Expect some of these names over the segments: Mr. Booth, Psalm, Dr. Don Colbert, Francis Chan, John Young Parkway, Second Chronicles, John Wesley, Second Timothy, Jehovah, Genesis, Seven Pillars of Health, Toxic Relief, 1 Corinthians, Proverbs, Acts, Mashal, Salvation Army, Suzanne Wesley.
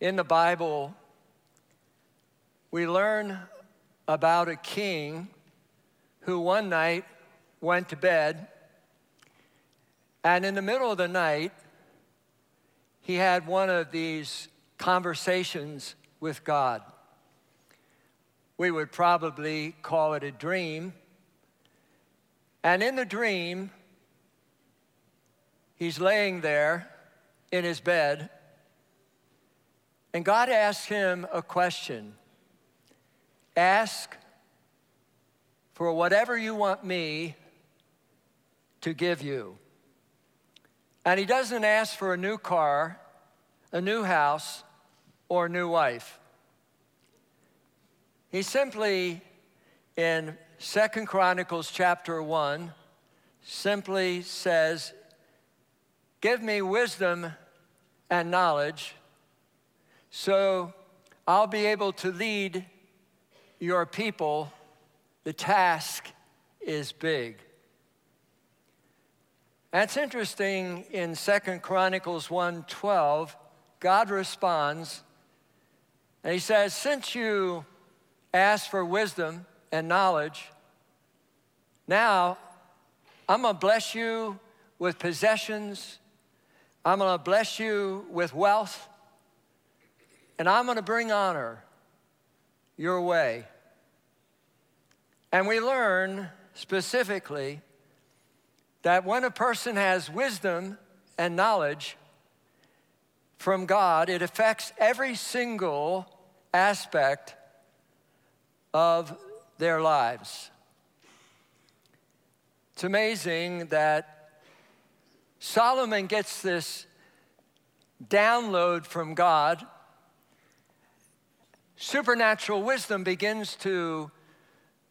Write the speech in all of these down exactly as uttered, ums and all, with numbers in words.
in the Bible, we learn about a king who one night went to bed, and in the middle of the night, he had one of these conversations with God. We would probably call it a dream. And in the dream, he's laying there in his bed, and God asks him a question. Ask for whatever you want me to give you. And he doesn't ask for a new car, a new house, or a new wife. He simply, in Second Chronicles chapter one, simply says, give me wisdom and knowledge so I'll be able to lead your people. The task is big. That's interesting. In Second Chronicles one twelve, God responds, and he says, since you asked for wisdom and knowledge, now I'm gonna bless you with possessions, I'm gonna bless you with wealth, and I'm gonna bring honor your way. And we learn specifically that when a person has wisdom and knowledge from God, it affects every single aspect of their lives. It's amazing that Solomon gets this download from God. Supernatural wisdom begins to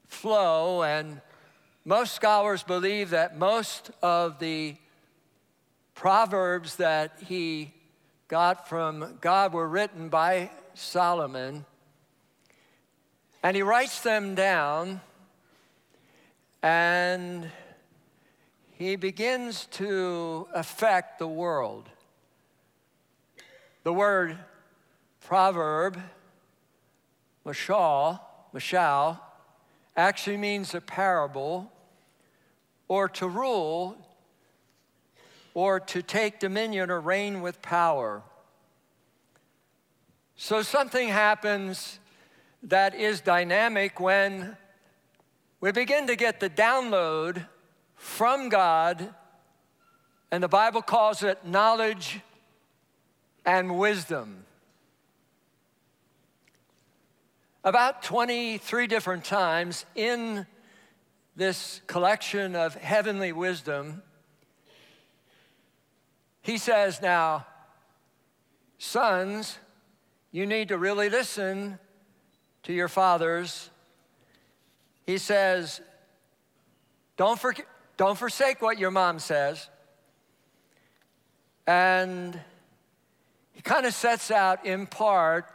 flow, and most scholars believe that most of the Proverbs that he got from God were written by Solomon. And he writes them down, and he begins to affect the world. The word proverb, Mashal, Mashal, actually means a parable, or to rule, or to take dominion or reign with power. So something happens that is dynamic when we begin to get the download from God, and the Bible calls it knowledge and wisdom. About twenty-three different times in this collection of heavenly wisdom, he says, now, sons, you need to really listen to your fathers. He says, don't for, don't forsake what your mom says. And he kind of sets out in part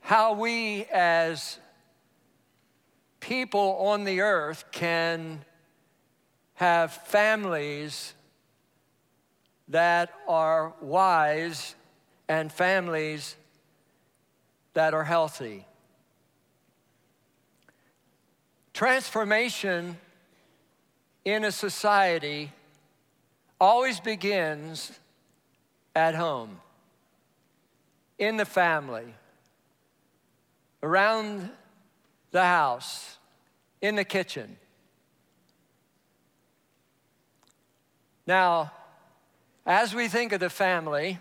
how we as people on the earth can have families that are wise and families that are healthy. Transformation in a society always begins at home, in the family, around the house, in the kitchen. Now, as we think of the family,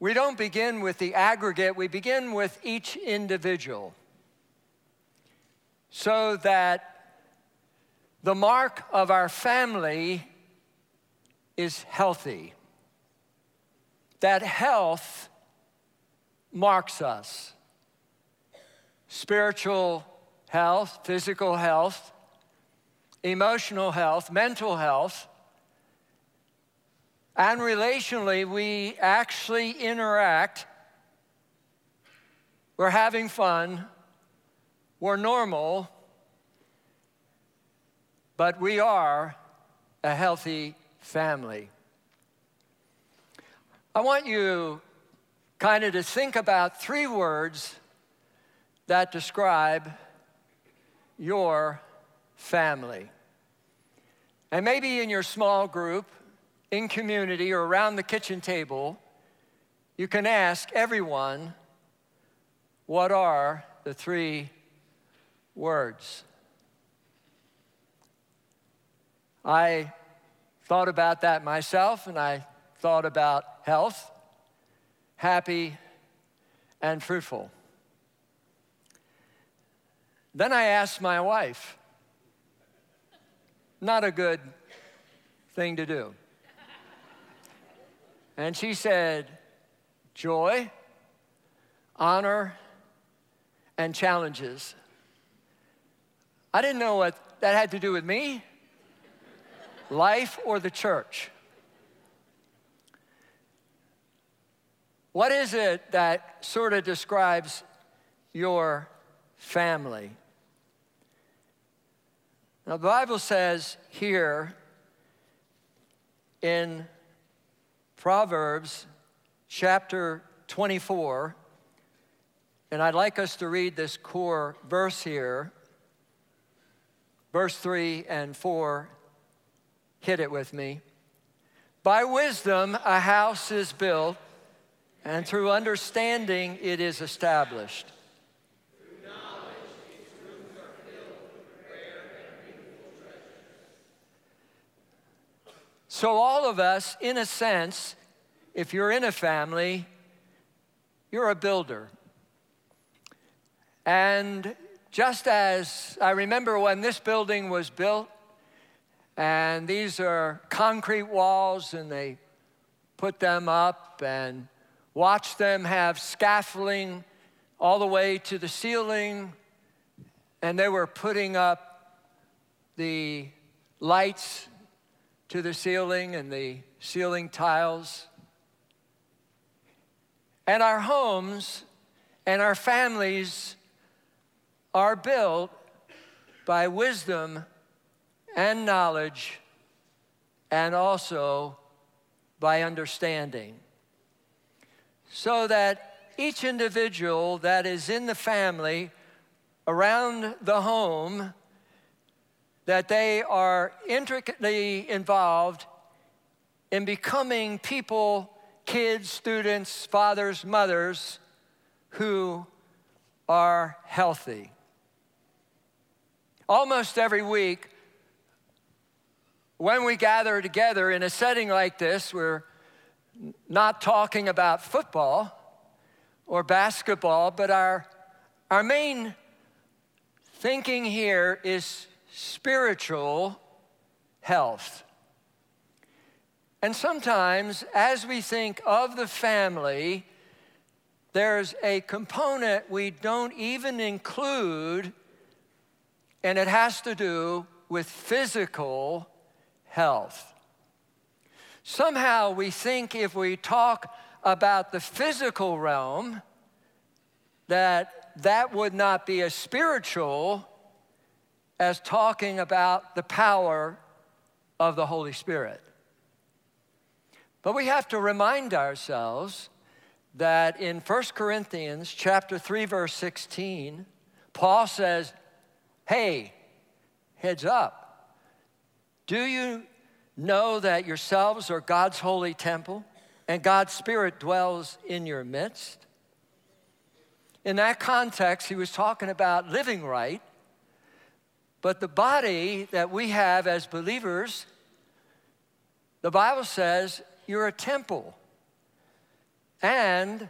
we don't begin with the aggregate, we begin with each individual, so that the mark of our family is healthy. That health marks us. Spiritual health, physical health, emotional health, mental health, and relationally, we actually interact. We're having fun. We're normal, but we are a healthy family. I want you kind of to think about three words that describe your family. And maybe in your small group, in community, or around the kitchen table, you can ask everyone, what are the three words? I thought about that myself, and I thought about health, happy, and fruitful. Then I asked my wife. Not a good thing to do. And she said, joy, honor, and challenges. I didn't know what that had to do with me, life, or the church. What is it that sort of describes your family? Now, the Bible says here in Proverbs chapter twenty-four, and I'd like us to read this core verse here. Verse three and four, hit it with me. By wisdom a house is built, and through understanding it is established. Through knowledge its rooms are filled with rare and beautiful treasures. So all of us, in a sense, if you're in a family, you're a builder. And just as I remember when this building was built, and these are concrete walls, and they put them up and watch them have scaffolding all the way to the ceiling, and they were putting up the lights to the ceiling and the ceiling tiles. And our homes and our families are built by wisdom and knowledge, and also by understanding, so that each individual that is in the family, around the home, that they are intricately involved in becoming people, kids, students, fathers, mothers, who are healthy. Almost every week, when we gather together in a setting like this, we're not talking about football or basketball, but our our main thinking here is spiritual health. And sometimes, as we think of the family, there's a component we don't even include, and it has to do with physical health. Somehow we think if we talk about the physical realm, that that would not be as spiritual as talking about the power of the Holy Spirit. But we have to remind ourselves that in First Corinthians chapter three, verse sixteen, Paul says, hey, heads up, do you know that yourselves are God's holy temple, and God's Spirit dwells in your midst? In that context, he was talking about living right, but the body that we have as believers, the Bible says you're a temple, and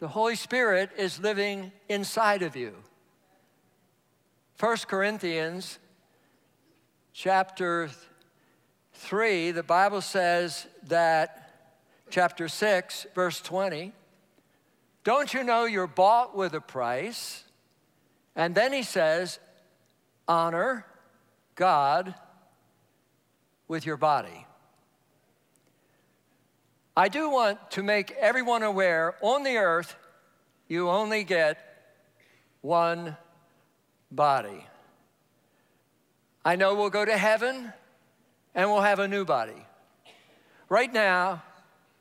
the Holy Spirit is living inside of you. First Corinthians chapter three, the Bible says that, chapter six, verse twenty, don't you know you're bought with a price? And then he says, honor God with your body. I do want to make everyone aware, on the earth, you only get one body. I know we'll go to heaven, and we'll have a new body. Right now,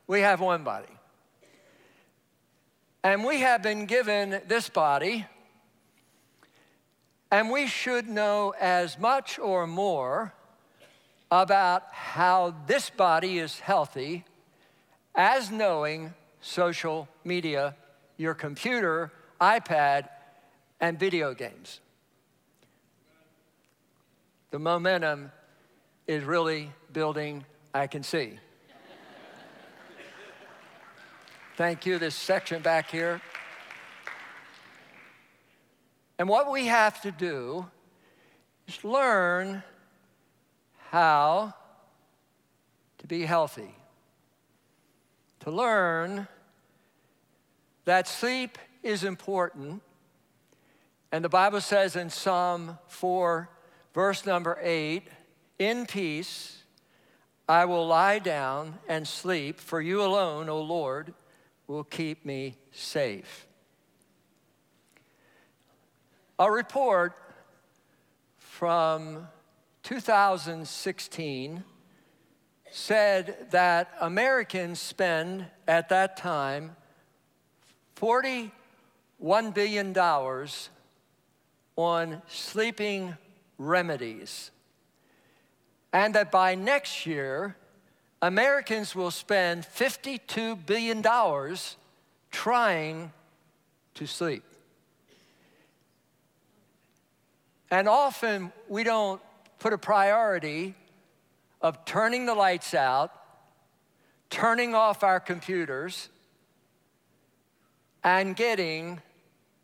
we have one body. And we have been given this body, and we should know as much or more about how this body is healthy as knowing social media, your computer, iPad, and video games. The momentum is really building, I can see. Thank you, this section back here. And what we have to do is learn how to be healthy, to learn that sleep is important. And the Bible says in Psalm four, verse number eight, "In peace I will lie down and sleep, for you alone, O Lord, will keep me safe." A report from two thousand sixteen said that Americans spend, at that time, forty-one billion dollars on sleeping remedies, and that by next year, Americans will spend fifty-two billion dollars trying to sleep. And often we don't put a priority of turning the lights out, turning off our computers, and getting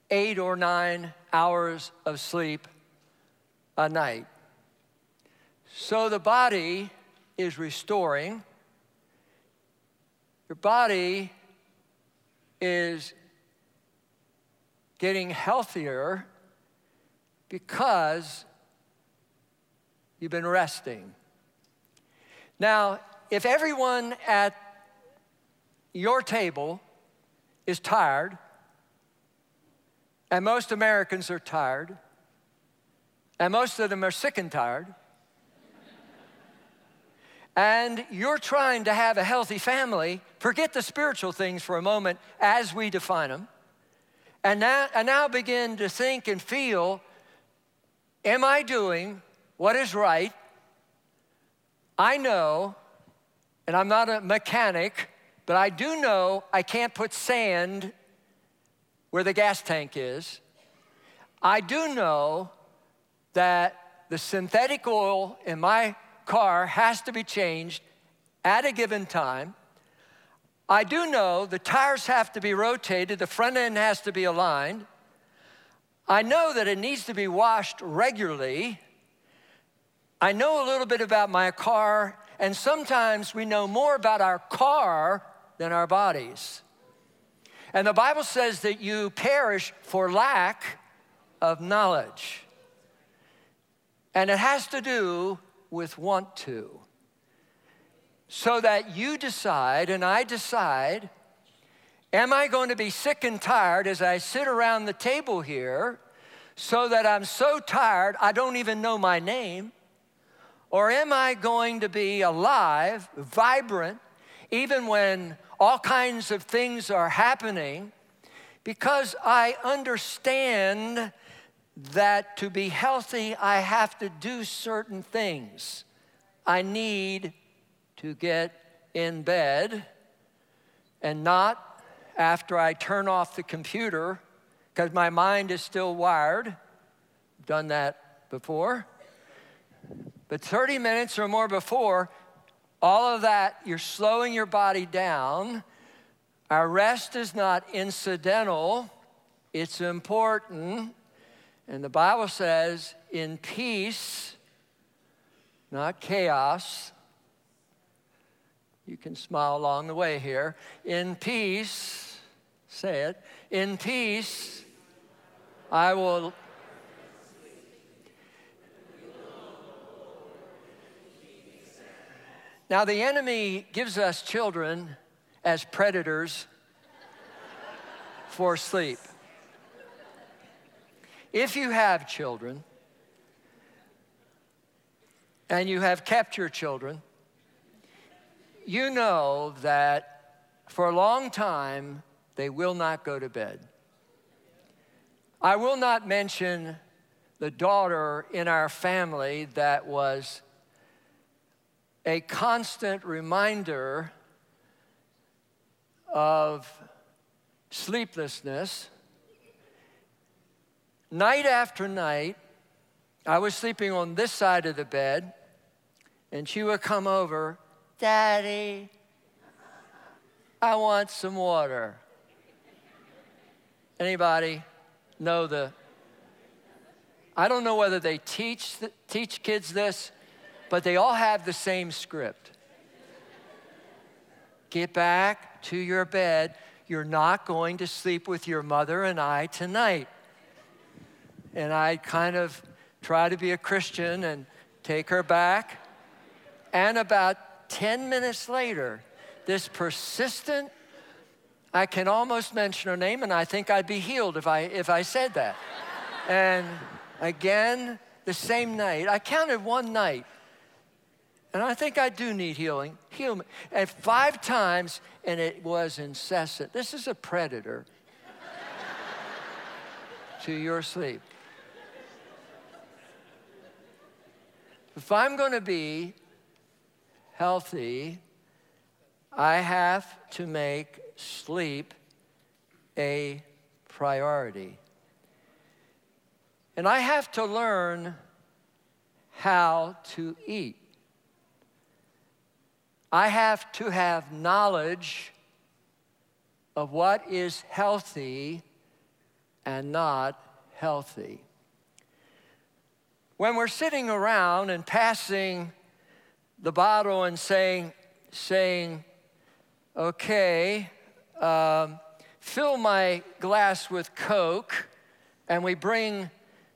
eight or nine hours of sleep a night. So the body is restoring. Your body is getting healthier because you've been resting. Now, if everyone at your table is tired, and most Americans are tired, and most of them are sick and tired, and you're trying to have a healthy family, forget the spiritual things for a moment as we define them, and now, and now begin to think and feel, am I doing what is right? I know, and I'm not a mechanic, but I do know I can't put sand where the gas tank is. I do know that the synthetic oil in my car has to be changed at a given time. I do know the tires have to be rotated, the front end has to be aligned. I know that it needs to be washed regularly. I know a little bit about my car, and sometimes we know more about our car than our bodies. And the Bible says that you perish for lack of knowledge. And it has to do with want to. So that you decide, and I decide, am I going to be sick and tired as I sit around the table here so that I'm so tired I don't even know my name? Or am I going to be alive, vibrant, even when all kinds of things are happening? Because I understand that to be healthy, I have to do certain things. I need to get in bed and not after I turn off the computer because my mind is still wired. I've done that before. But thirty minutes or more before, all of that, you're slowing your body down. Our rest is not incidental, it's important. And the Bible says, in peace, not chaos. You can smile along the way here. In peace, say it, in peace, I will. Now the enemy gives us children as predators for sleep. If you have children, and you have kept your children, you know that for a long time, They will not go to bed. I will not mention the daughter in our family that was a constant reminder of sleeplessness. Night after night, I was sleeping on this side of the bed, and she would come over, "Daddy, I want some water." Anybody know the, I don't know whether they teach teach kids this, but they all have the same script. Get back to your bed. You're not going to sleep with your mother and I tonight. And I kind of try to be a Christian and take her back. And about ten minutes later, this persistent, I can almost mention her name, and I think I'd be healed if I if I said that. And again, the same night, I counted one night, and I think I do need healing. Heal me. And five times, and it was incessant. This is a predator to your sleep. If I'm going to be healthy, I have to make sleep a priority. And I have to learn how to eat. I have to have knowledge of what is healthy and not healthy. When we're sitting around and passing the bottle and saying, saying, okay, um, fill my glass with Coke, and we bring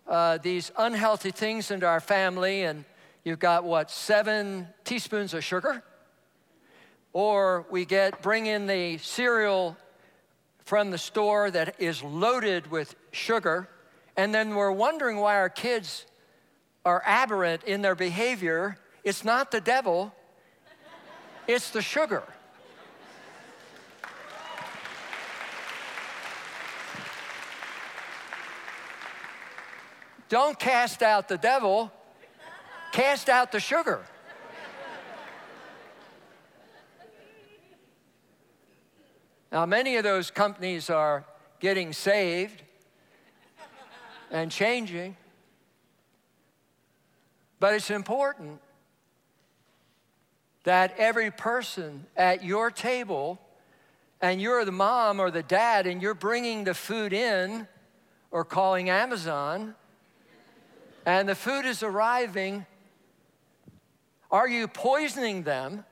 uh, these unhealthy things into our family, and you've got, what, seven teaspoons of sugar? Or we get bring in the cereal from the store that is loaded with sugar, and then we're wondering why our kids are aberrant in their behavior. It's not the devil, it's the sugar. Don't cast out the devil, cast out the sugar. Now, many of those companies are getting saved and changing, but it's important that every person at your table, and you're the mom or the dad, and you're bringing the food in or calling Amazon, and the food is arriving, are you poisoning them?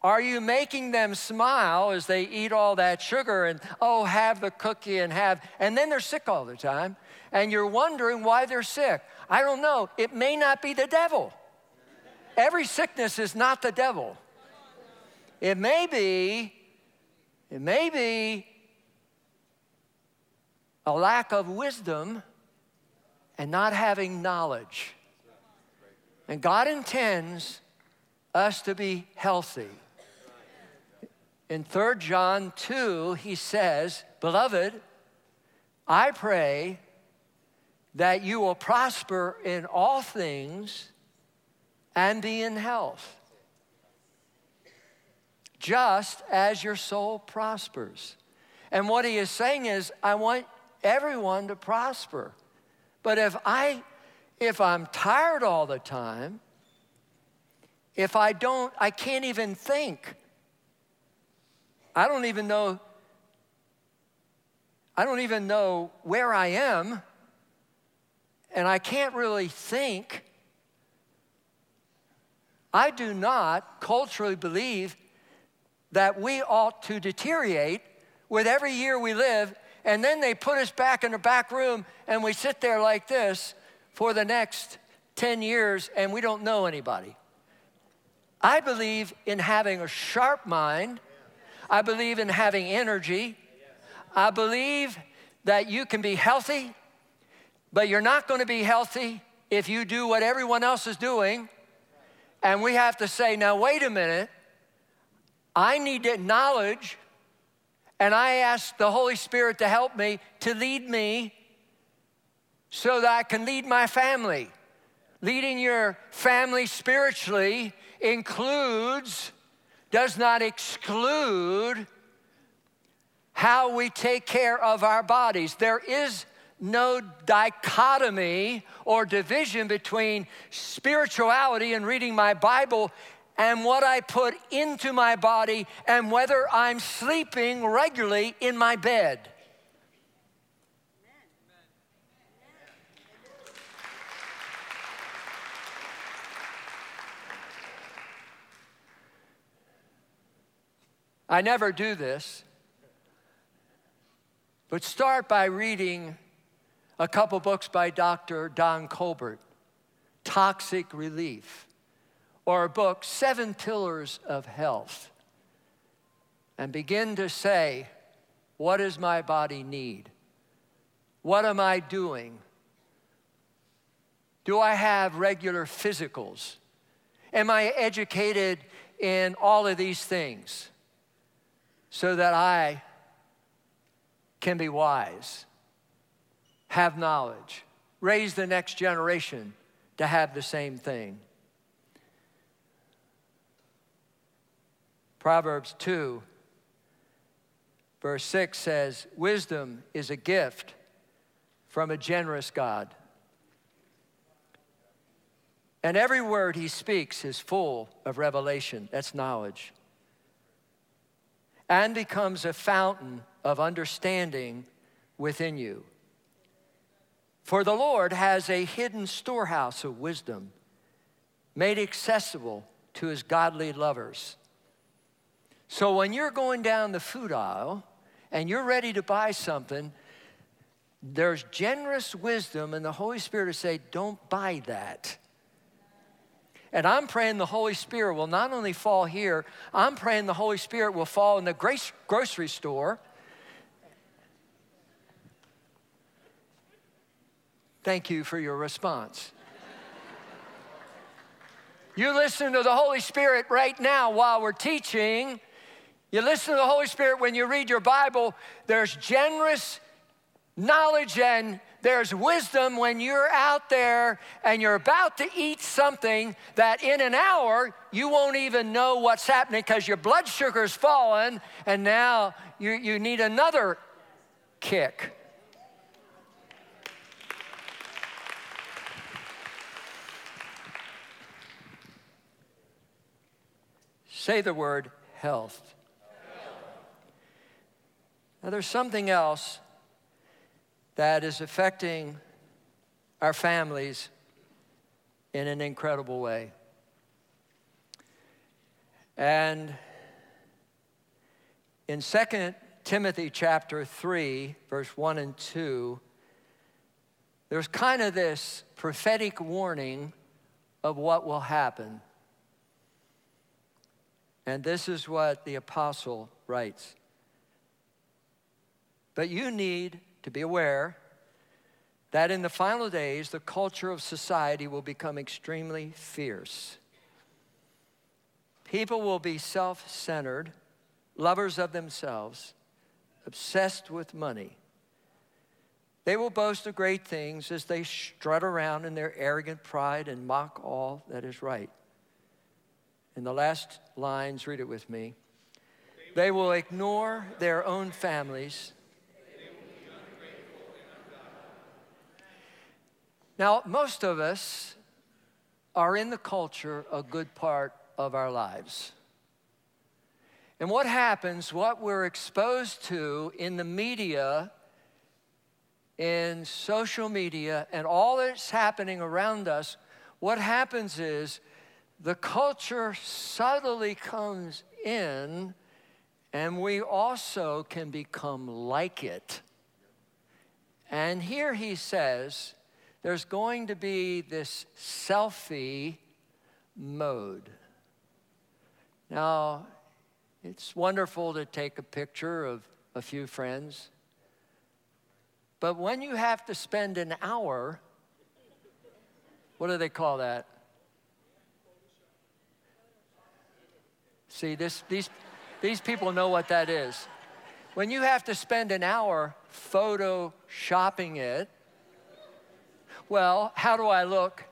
Are you making them smile as they eat all that sugar and, oh, have the cookie and have, and then they're sick all the time, and you're wondering why they're sick? I don't know. It may not be the devil. Every sickness is not the devil. It may be, it may be a lack of wisdom and not having knowledge. And God intends us to be healthy. In Third John two, he says, "Beloved, I pray that you will prosper in all things and be in health, just as your soul prospers." And what he is saying is, I want everyone to prosper. But if I, if I'm tired all the time, if I don't, I can't even think. I don't even know, I don't even know where I am, and I can't really think. I do not culturally believe that we ought to deteriorate with every year we live, and then they put us back in the back room, and we sit there like this for the next ten years, and we don't know anybody. I believe in having a sharp mind. I believe in having energy. I believe that you can be healthy, but you're not going to be healthy if you do what everyone else is doing. And we have to say, now, wait a minute. I need that knowledge and I ask the Holy Spirit to help me, to lead me so that I can lead my family. Leading your family spiritually includes, does not exclude, how we take care of our bodies. There is no dichotomy or division between spirituality and reading my Bible and what I put into my body and whether I'm sleeping regularly in my bed. Amen. I never do this, but start by reading a couple books by Doctor Don Colbert, Toxic Relief, or a book, Seven Pillars of Health, and begin to say, what does my body need? What am I doing? Do I have regular physicals? Am I educated in all of these things so that I can be wise, have knowledge, raise the next generation to have the same thing? Proverbs two, verse six says, wisdom is a gift from a generous God, and every word he speaks is full of revelation, that's knowledge, and becomes a fountain of understanding within you. For the Lord has a hidden storehouse of wisdom made accessible to his godly lovers. So when you're going down the food aisle and you're ready to buy something, there's generous wisdom and the Holy Spirit will say, don't buy that. And I'm praying the Holy Spirit will not only fall here, I'm praying the Holy Spirit will fall in the grace, grocery store. Thank you for your response. You listen to the Holy Spirit right now while we're teaching. You listen to the Holy Spirit when you read your Bible. There's generous knowledge and there's wisdom when you're out there and you're about to eat something that in an hour you won't even know what's happening because your blood sugar's fallen and now you, you need another kick. Say the word health. health. Now there's something else that is affecting our families in an incredible way. And in Second Timothy chapter three, verse one and two, there's kind of this prophetic warning of what will happen. And this is what the apostle writes. But you need to be aware that in the final days, the culture of society will become extremely fierce. People will be self-centered, lovers of themselves, obsessed with money. They will boast of great things as they strut around in their arrogant pride and mock all that is right. In the last lines, read it with me. They will ignore their own families. Now, most of us are in the culture a good part of our lives. And what happens, what we're exposed to in the media, in social media, and all that's happening around us, what happens is the culture subtly comes in, and we also can become like it. And here he says, there's going to be this selfie mode. Now, it's wonderful to take a picture of a few friends, but when you have to spend an hour, what do they call that? See, this, these, these people know what that is. when you have to spend an hour photoshopping it, well, how do I look?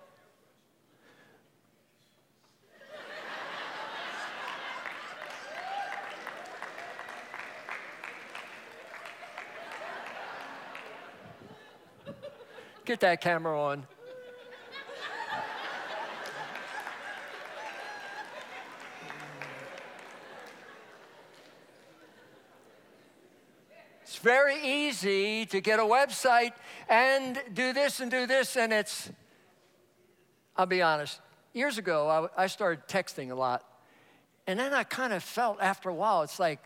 Get that camera on. It's very easy to get a website and do this and do this, and it's, I'll be honest, years ago, I, I started texting a lot, and then I kind of felt after a while, it's like,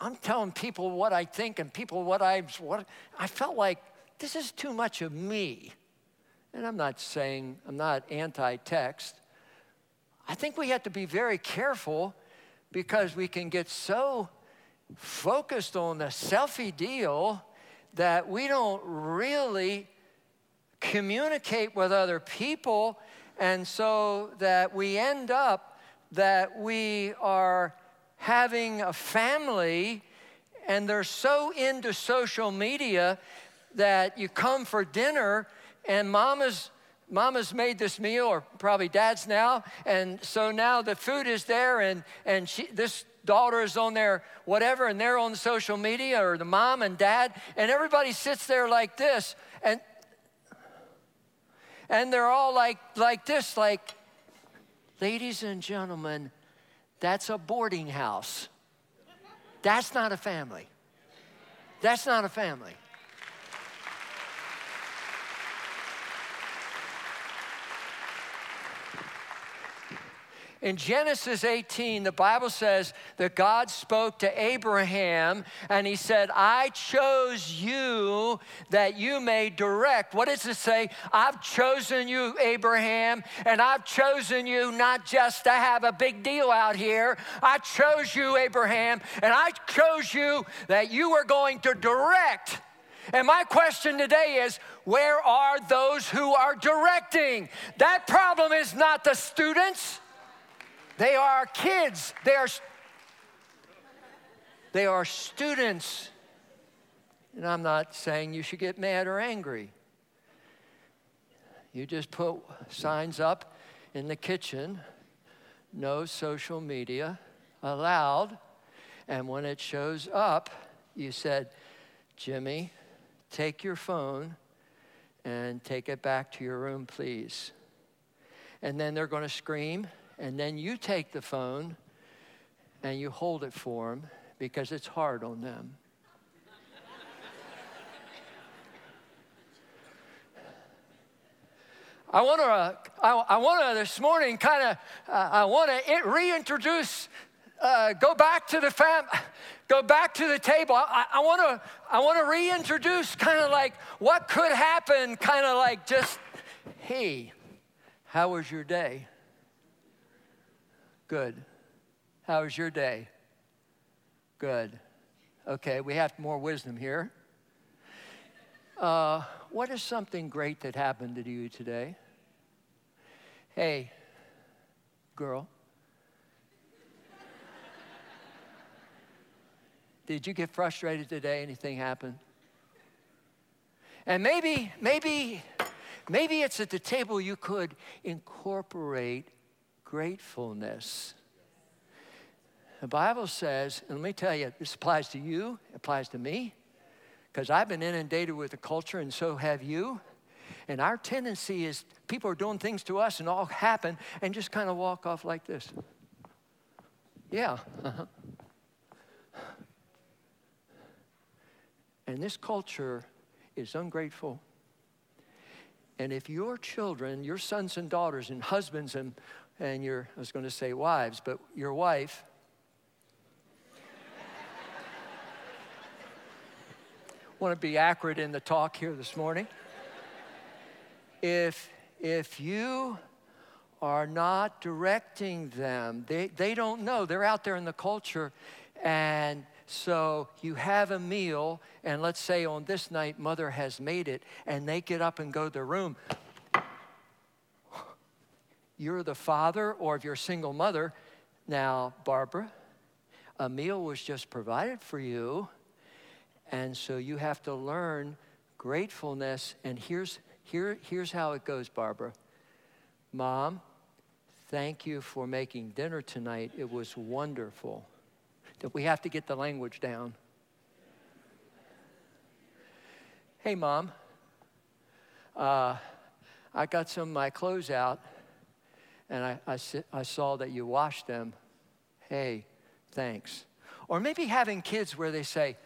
I'm telling people what I think and people what I, what, I felt like, this is too much of me. And I'm not saying, I'm not anti-text. I think we have to be very careful because we can get so focused on the selfie deal that we don't really communicate with other people, and so that we end up that we are having a family and they're so into social media that you come for dinner and mama's mama's made this meal, or probably dad's now, and so now the food is there, and and she, this daughter is on there, whatever, and they're on social media, or the mom and dad, and everybody sits there like this, and and they're all like like this, like, ladies and gentlemen, that's a boarding house. That's not a family. That's not a family. In Genesis eighteen, the Bible says that God spoke to Abraham, and he said, I chose you that you may direct. What does it say? I've chosen you, Abraham, and I've chosen you not just to have a big deal out here. I chose you, Abraham, and I chose you that you were going to direct. And my question today is, where are those who are directing? That problem is not the students. They are kids. They are, they are students. And I'm not saying you should get mad or angry. You just put signs up in the kitchen, no social media allowed. And when it shows up, you said, Jimmy, take your phone and take it back to your room, please. And then they're going to scream. And then you take the phone and you hold it for them because it's hard on them. I want to, uh, I, I want to this morning kind of, uh, I want to reintroduce, uh, go back to the fam, go back to the table. I, I want to, I want to reintroduce kind of like what could happen, kind of like just, hey, how was your day? Good. How was your day? Good. Okay, we have more wisdom here. Uh, what is something great that happened to you today? Hey, girl. Did you get frustrated today? Anything happened? And maybe, maybe, maybe it's at the table you could incorporate gratefulness. The Bible says, and let me tell you, this applies to you, it applies to me, because I've been inundated with the culture, and so have you. And our tendency is people are doing things to us and all happen and just kind of walk off like this. Yeah. Uh-huh. And this culture is ungrateful. And if your children, your sons and daughters and husbands and And your, I was going to say wives, but your wife. Want to be accurate in the talk here this morning. If, if you are not directing them, they, they don't know. They're out there in the culture. And so you have a meal, and let's say on this night, mother has made it, and they get up and go to their room. You're the father, or if you're a single mother, now, Barbara, a meal was just provided for you, And so you have to learn gratefulness. And here's here here's how it goes, Barbara. Mom, thank you for making dinner tonight. It was wonderful. We have to get the language down. Hey, Mom, uh, I got some of my clothes out, and I, I, I saw that you washed them. Hey, thanks. Or maybe having kids where they say,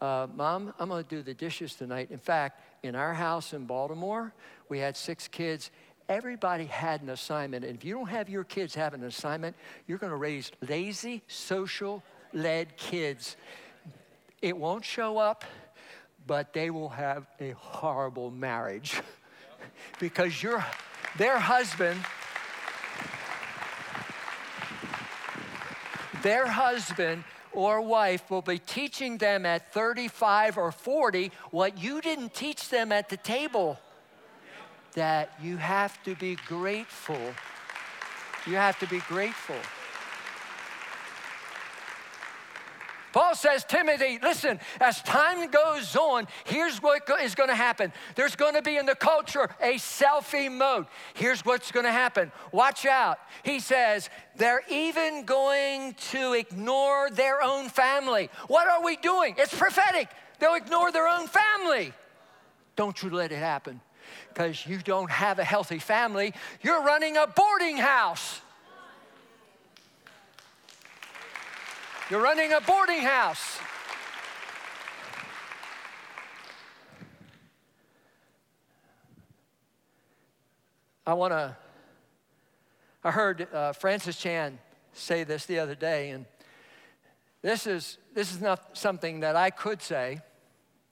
uh, Mom, I'm going to do the dishes tonight. In fact, in our house in Baltimore, we had six kids. Everybody had an assignment. And if you don't have your kids have an assignment, you're going to raise lazy, social-led kids. It won't show up, but they will have a horrible marriage because your, their husband, their husband or wife will be teaching them at thirty-five or forty what you didn't teach them at the table. That you have to be grateful. You have to be grateful. Paul says, Timothy, listen, as time goes on, here's what go- is going to happen. There's going to be in the culture a selfie mode. Here's what's going to happen. Watch out. He says, they're even going to ignore their own family. What are we doing? It's prophetic. They'll ignore their own family. Don't you let it happen because you don't have a healthy family. You're running a boarding house. You're running a boarding house. I want to, I heard uh, Francis Chan say this the other day, and this is this is not something that I could say.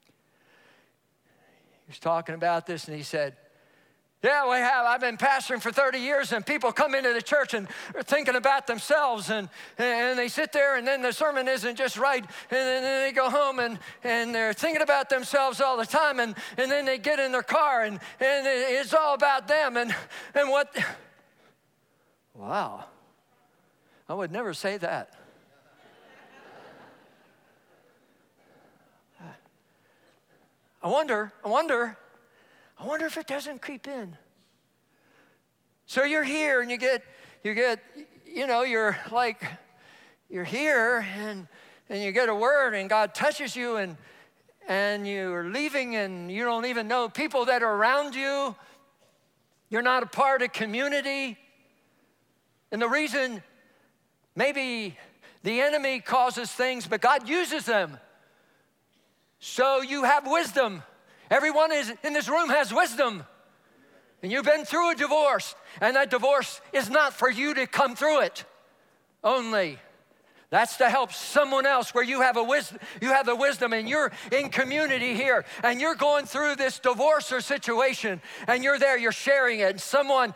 He was talking about this, and he said, yeah, we have. I've been pastoring for thirty years, and people come into the church and are thinking about themselves, and, and they sit there, and then the sermon isn't just right, and then they go home, and, and they're thinking about themselves all the time, and, and then they get in their car, and, and it's all about them, and, and what... Wow. I would never say that. I wonder, I wonder... I wonder if it doesn't creep in. So you're here and you get, you get, you know, you're like, you're here and and you get a word and God touches you and and you're leaving and you don't even know people that are around you. You're not a part of community. And the reason maybe the enemy causes things, but God uses them. So you have wisdom. Everyone is in this room has wisdom. And you've been through a divorce. And that divorce is not for you to come through it only. That's to help someone else where you have a wisdom, you have the wisdom and you're in community here. And you're going through this divorce or situation. And you're there, you're sharing it. And someone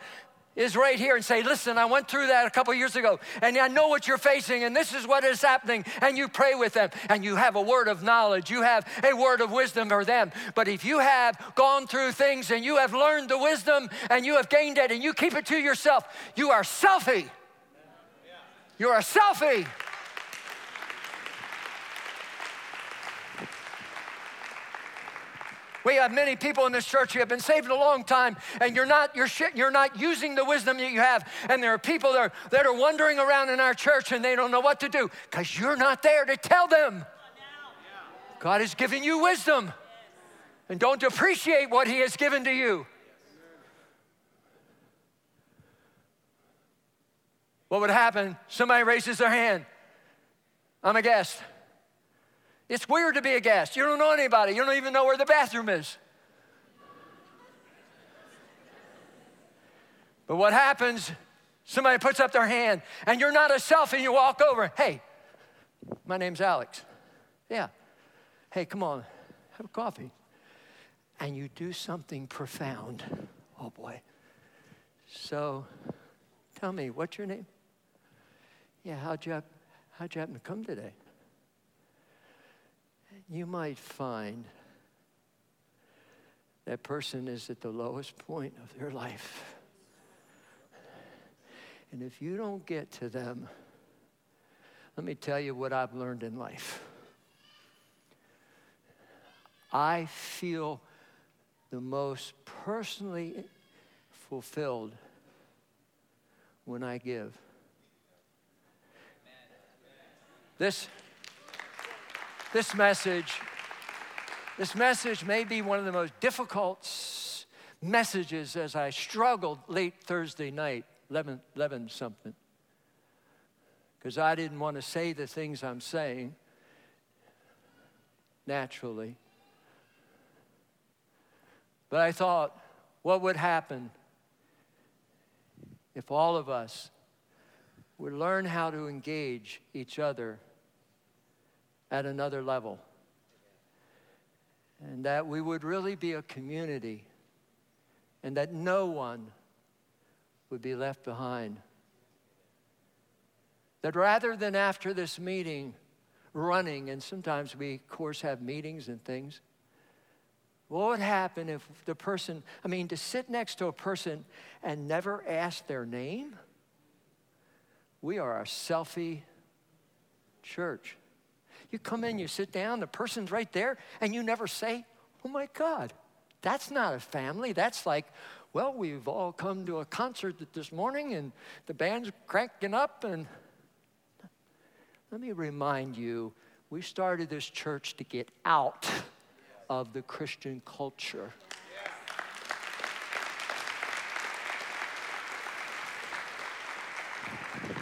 is right here and say, listen, I went through that a couple years ago. And I know what you're facing. And this is what is happening. And you pray with them. And you have a word of knowledge. You have a word of wisdom for them. But if you have gone through things and you have learned the wisdom and you have gained it and you keep it to yourself, you are selfie. You are selfie. We have many people in this church who have been saved a long time, and you're not you're shit, you're not using the wisdom that you have. And there are people that are, that are wandering around in our church, and they don't know what to do because you're not there to tell them. God has given you wisdom, and don't depreciate what He has given to you. What would happen? Somebody raises their hand. I'm a guest. It's weird to be a guest. You don't know anybody. You don't even know where the bathroom is. But what happens, somebody puts up their hand, and you're not a selfie, and you walk over. Hey, my name's Alex. Yeah. Hey, come on. Have a coffee. And you do something profound. Oh, boy. So tell me, what's your name? Yeah, how'd you, how'd you happen to come today? You might find that person is at the lowest point of their life. And if you don't get to them, let me tell you what I've learned in life. I feel the most personally fulfilled when I give. This, this message, this message may be one of the most difficult messages as I struggled late Thursday night, eleven, eleven something, because I didn't want to say the things I'm saying naturally. But I thought, what would happen if all of us would learn how to engage each other at another level? And that we would really be a community, and that no one would be left behind. That rather than after this meeting running, and sometimes we, of course, have meetings and things, what would happen if the person, I mean, to sit next to a person and never ask their name? We are a selfie church. You come in, you sit down, the person's right there, and you never say, oh my God, that's not a family. That's like, well, we've all come to a concert this morning and the band's cranking up. And let me remind you, we started this church to get out of the Christian culture. Yeah.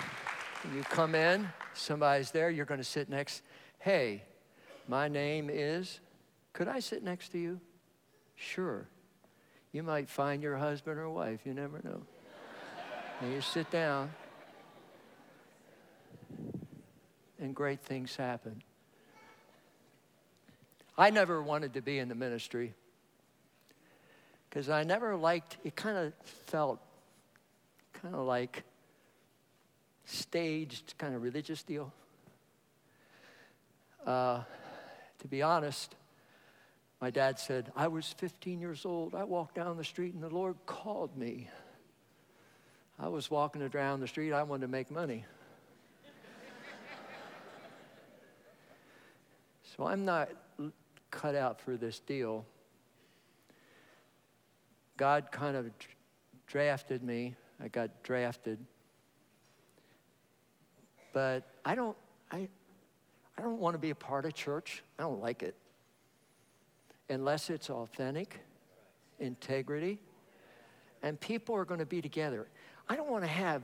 You come in, somebody's there, you're going to sit next. Hey, my name is, could I sit next to you? Sure. You might find your husband or wife, you never know. And you sit down, and great things happen. I never wanted to be in the ministry because I never liked, it kind of felt kind of like staged, kind of religious deal. Uh, to be honest, my dad said, I was fifteen years old. I walked down the street and the Lord called me. I was walking down the street. I wanted to make money. So I'm not cut out for this deal. God kind of drafted me. I got drafted. But I don't I I don't want to be a part of church. I don't like it. Unless it's authentic, integrity, and people are going to be together. I don't want to have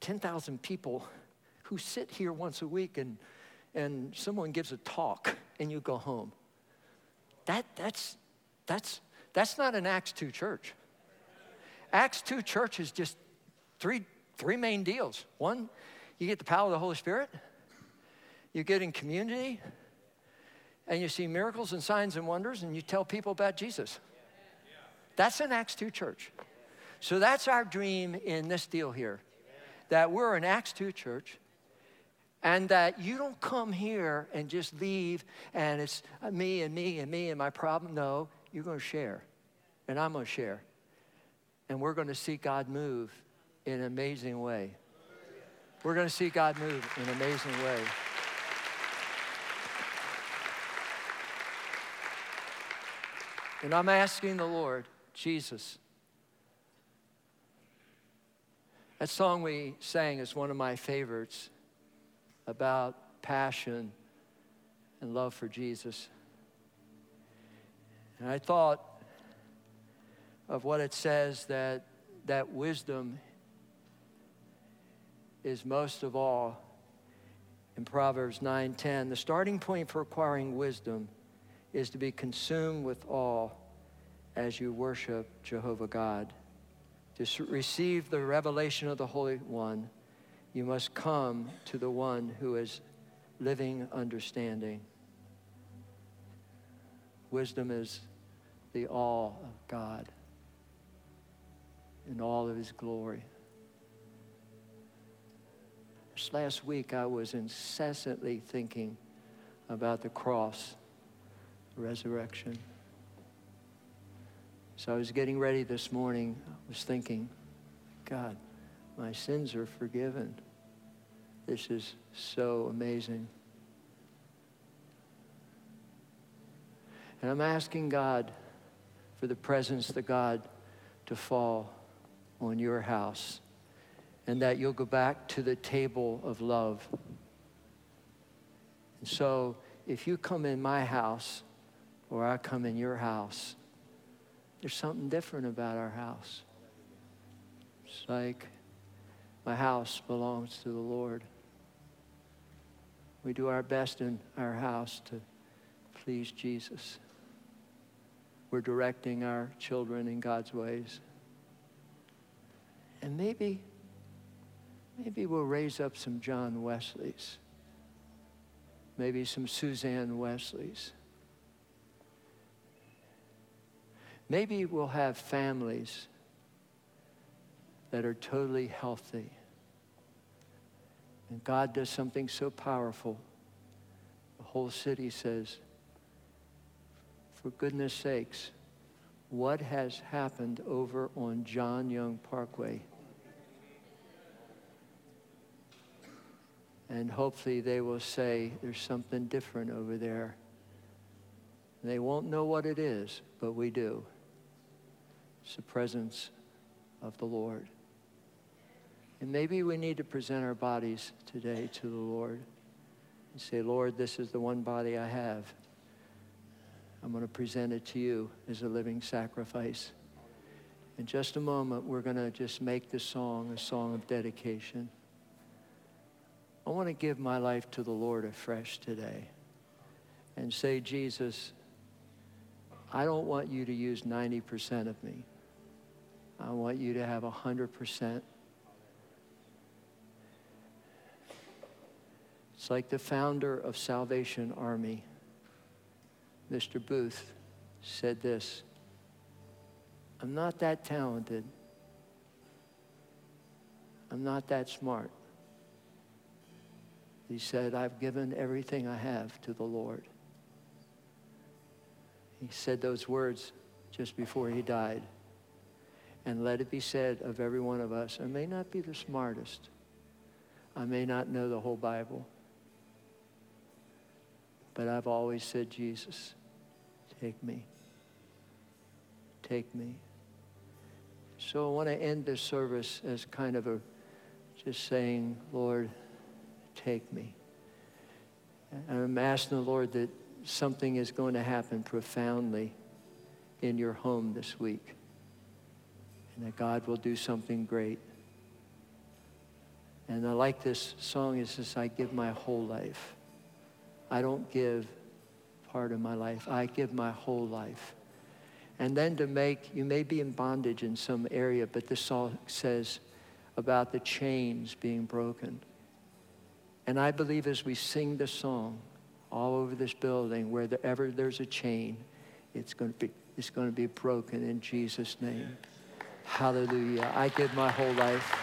ten thousand people who sit here once a week and and someone gives a talk and you go home. That that's that's that's not an Acts two church. Acts two church is just three three main deals. One, you get the power of the Holy Spirit, you get in community, and you see miracles and signs and wonders, and you tell people about Jesus. That's an Acts two church. So that's our dream in this deal here, that we're an Acts two church. And that you don't come here and just leave and it's me and me and me and my problem. No, you're going to share. And I'm going to share. And we're going to see God move in an amazing way. We're going to see God move in an amazing way. And I'm asking the Lord, Jesus. That song we sang is one of my favorites, about passion and love for Jesus. And I thought of what it says that that wisdom is most of all in Proverbs nine ten. The starting point for acquiring wisdom is to be consumed with awe as you worship Jehovah God. To receive the revelation of the Holy One, you must come to the one who is living understanding. Wisdom is the awe of God in all of his glory. This last week, I was incessantly thinking about the cross, the resurrection. So I was getting ready this morning. I was thinking, God, my sins are forgiven. This is so amazing. And I'm asking God for the presence of God to fall on your house, and that you'll go back to the table of love. And so if you come in my house or I come in your house, there's something different about our house. It's like my house belongs to the Lord. We do our best in our house to please Jesus. We're directing our children in God's ways. And maybe, maybe we'll raise up some John Wesleys, maybe some Suzanne Wesleys. Maybe we'll have families that are totally healthy. And God does something so powerful. The whole city says, for goodness sakes, what has happened over on John Young Parkway? And hopefully they will say, there's something different over there. And they won't know what it is, but we do. It's the presence of the Lord. And maybe we need to present our bodies today to the Lord and say, Lord, this is the one body I have. I'm going to present it to you as a living sacrifice. In just a moment, we're going to just make this song a song of dedication. I want to give my life to the Lord afresh today and say, Jesus, I don't want you to use ninety percent of me. I want you to have one hundred percent. It's like the founder of Salvation Army, Mister Booth, said this, I'm not that talented. I'm not that smart. He said, I've given everything I have to the Lord. He said those words just before he died. And let it be said of every one of us, I may not be the smartest. I may not know the whole Bible. But I've always said, Jesus, take me. Take me. So I want to end this service as kind of a, just saying, Lord, take me. And I'm asking the Lord that something is going to happen profoundly in your home this week, and that God will do something great. And I like this song. It says, I give my whole life. I don't give part of my life. I give my whole life. And then to make, you may be in bondage in some area, but this song says about the chains being broken. And I believe as we sing this song all over this building, wherever there's a chain, it's going to be, it's going to be broken in Jesus' name. Hallelujah. I give my whole life.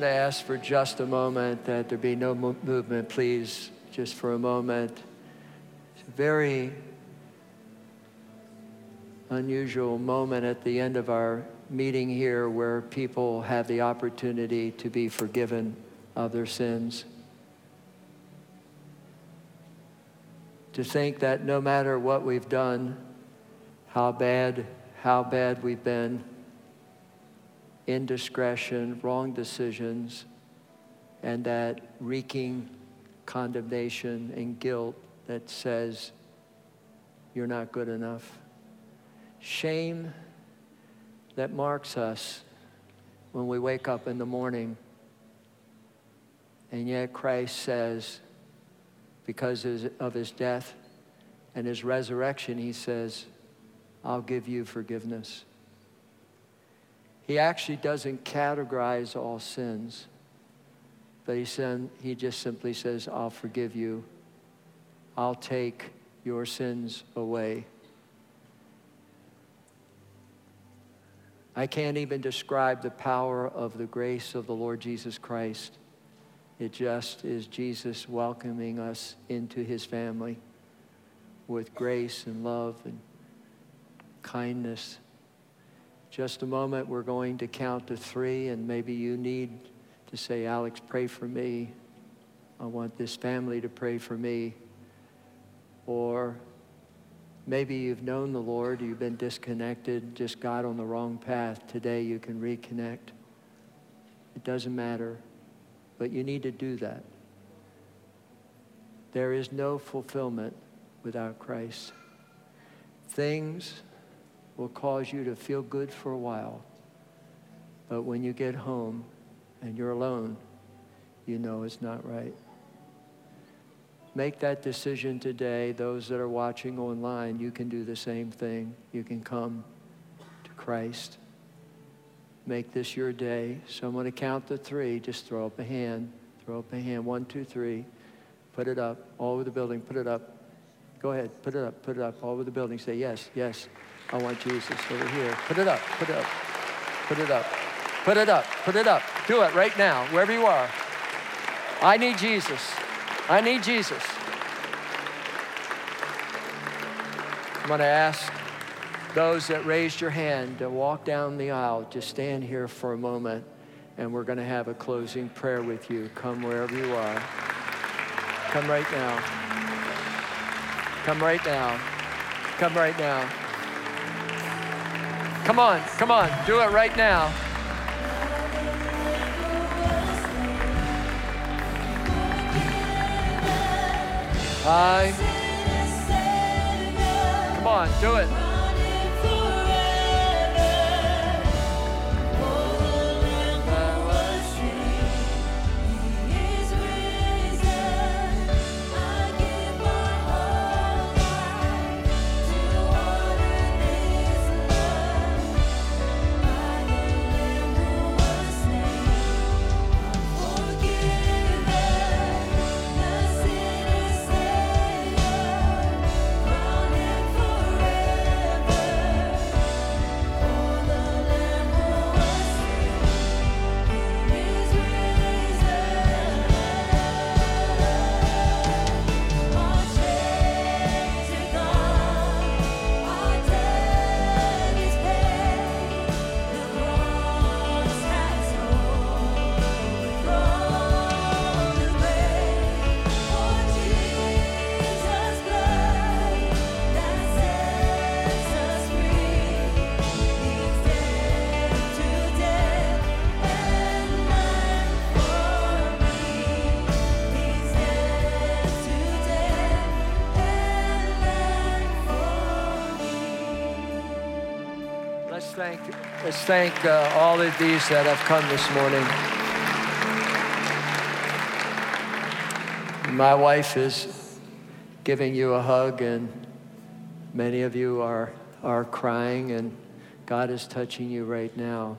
going to ask for just a moment that there be no mo- movement, please, just for a moment. It's a very unusual moment at the end of our meeting here where people have the opportunity to be forgiven of their sins. To think that no matter what we've done, how bad, how bad we've been, indiscretion, wrong decisions, and that reeking condemnation and guilt that says, you're not good enough. Shame that marks us when we wake up in the morning. And yet Christ says, because of his death and his resurrection, he says, I'll give you forgiveness. He actually doesn't categorize all sins, but he said, he just simply says, I'll forgive you. I'll take your sins away. I can't even describe the power of the grace of the Lord Jesus Christ. It just is Jesus welcoming us into his family with grace and love and kindness. Just a moment, we're going to count to three, and maybe you need to say, Alex, pray for me. I want this family to pray for me. Or maybe you've known the Lord, you've been disconnected, just got on the wrong path. Today you can reconnect. It doesn't matter, but you need to do that. There is no fulfillment without Christ. Things will cause you to feel good for a while, but when you get home and you're alone, you know it's not right. Make that decision today. Those that are watching online, you can do the same thing. You can come to Christ. Make this your day. So I'm going to count to three. Just throw up a hand. Throw up a hand. One, two, three. Put it up. All over the building. Put it up. Go ahead. Put it up. Put it up. All over the building. Say, yes, yes. I want Jesus over here. Put it up. Put it up. Put it up. Put it up. Put it up. Do it right now, wherever you are. I need Jesus. I need Jesus. I'm going to ask those that raised your hand to walk down the aisle. Just stand here for a moment, and we're going to have a closing prayer with you. Come wherever you are. Come right now. Come right now. Come right now. Come on, come on, do it right now. Hi. Come on, do it. Let's thank uh, all of these that have come this morning. My wife is giving you a hug, and many of you are, are crying, and God is touching you right now.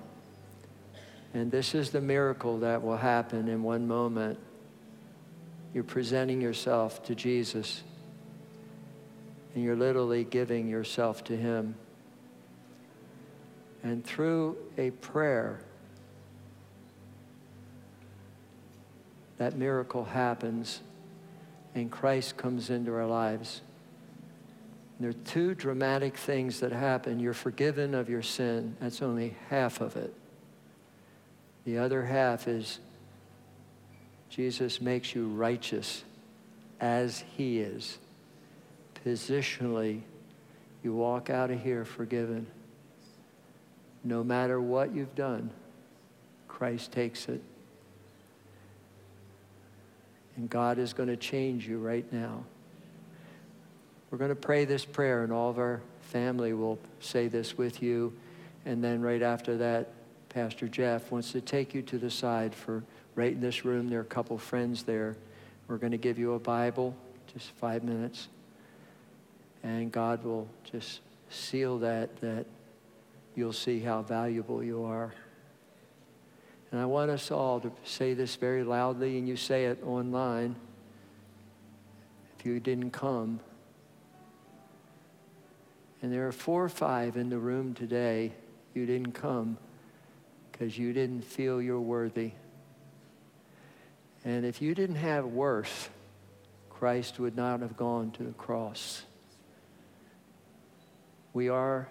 And this is the miracle that will happen in one moment. You're presenting yourself to Jesus, and you're literally giving yourself to him. And through a prayer, that miracle happens and Christ comes into our lives. And there are two dramatic things that happen. You're forgiven of your sin. That's only half of it. The other half is Jesus makes you righteous as he is. Positionally, you walk out of here forgiven. No matter what you've done, Christ takes it. And God is going to change you right now. We're going to pray this prayer, and all of our family will say this with you. And then right after that, Pastor Jeff wants to take you to the side for right in this room. There are a couple friends there. We're going to give you a Bible, just five minutes. And God will just seal that, that you'll see how valuable you are. And I want us all to say this very loudly, and you say it online if you didn't come. And there are four or five in the room today you didn't come because you didn't feel you're worthy. And if you didn't have worth, Christ would not have gone to the cross. We are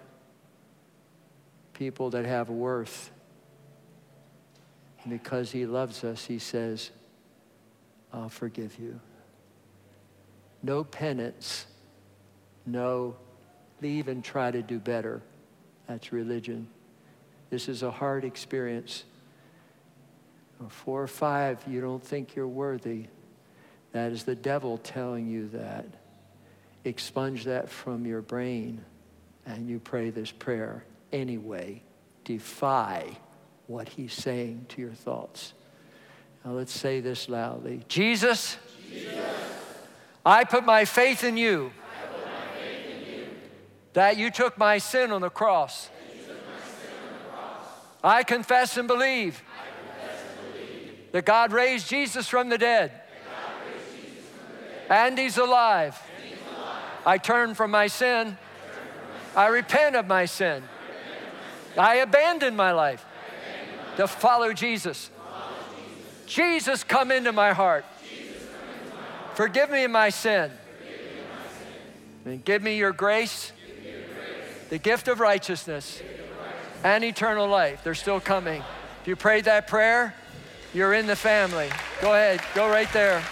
people that have worth. And because he loves us, he says, I'll forgive you. No penance. No, leave and try to do better. That's religion. This is a hard experience. Four or five, you don't think you're worthy. That is the devil telling you that. Expunge that from your brain. And you pray this prayer anyway. Defy what he's saying to your thoughts. Now let's say this loudly. Jesus, Jesus, I put my faith in you, I put my faith in you. That you took my sin on the cross. That you took my sin on the cross. I confess and believe, I confess and believe that God raised Jesus from the dead, that God raised Jesus from the dead. And he's alive. And he's alive. I turn from my sin. I repent of my sin. I abandon my life to follow Jesus. Jesus, come into my heart. Forgive me my sin. And give me your grace, the gift of righteousness, and eternal life. They're still coming. If you prayed that prayer, you're in the family. Go ahead, go right there.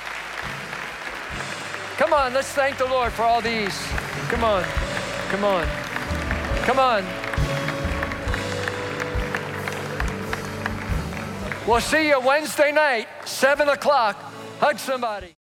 Come on, let's thank the Lord for all these. Come on, come on. Come on. We'll see you Wednesday night, seven o'clock. Hug somebody.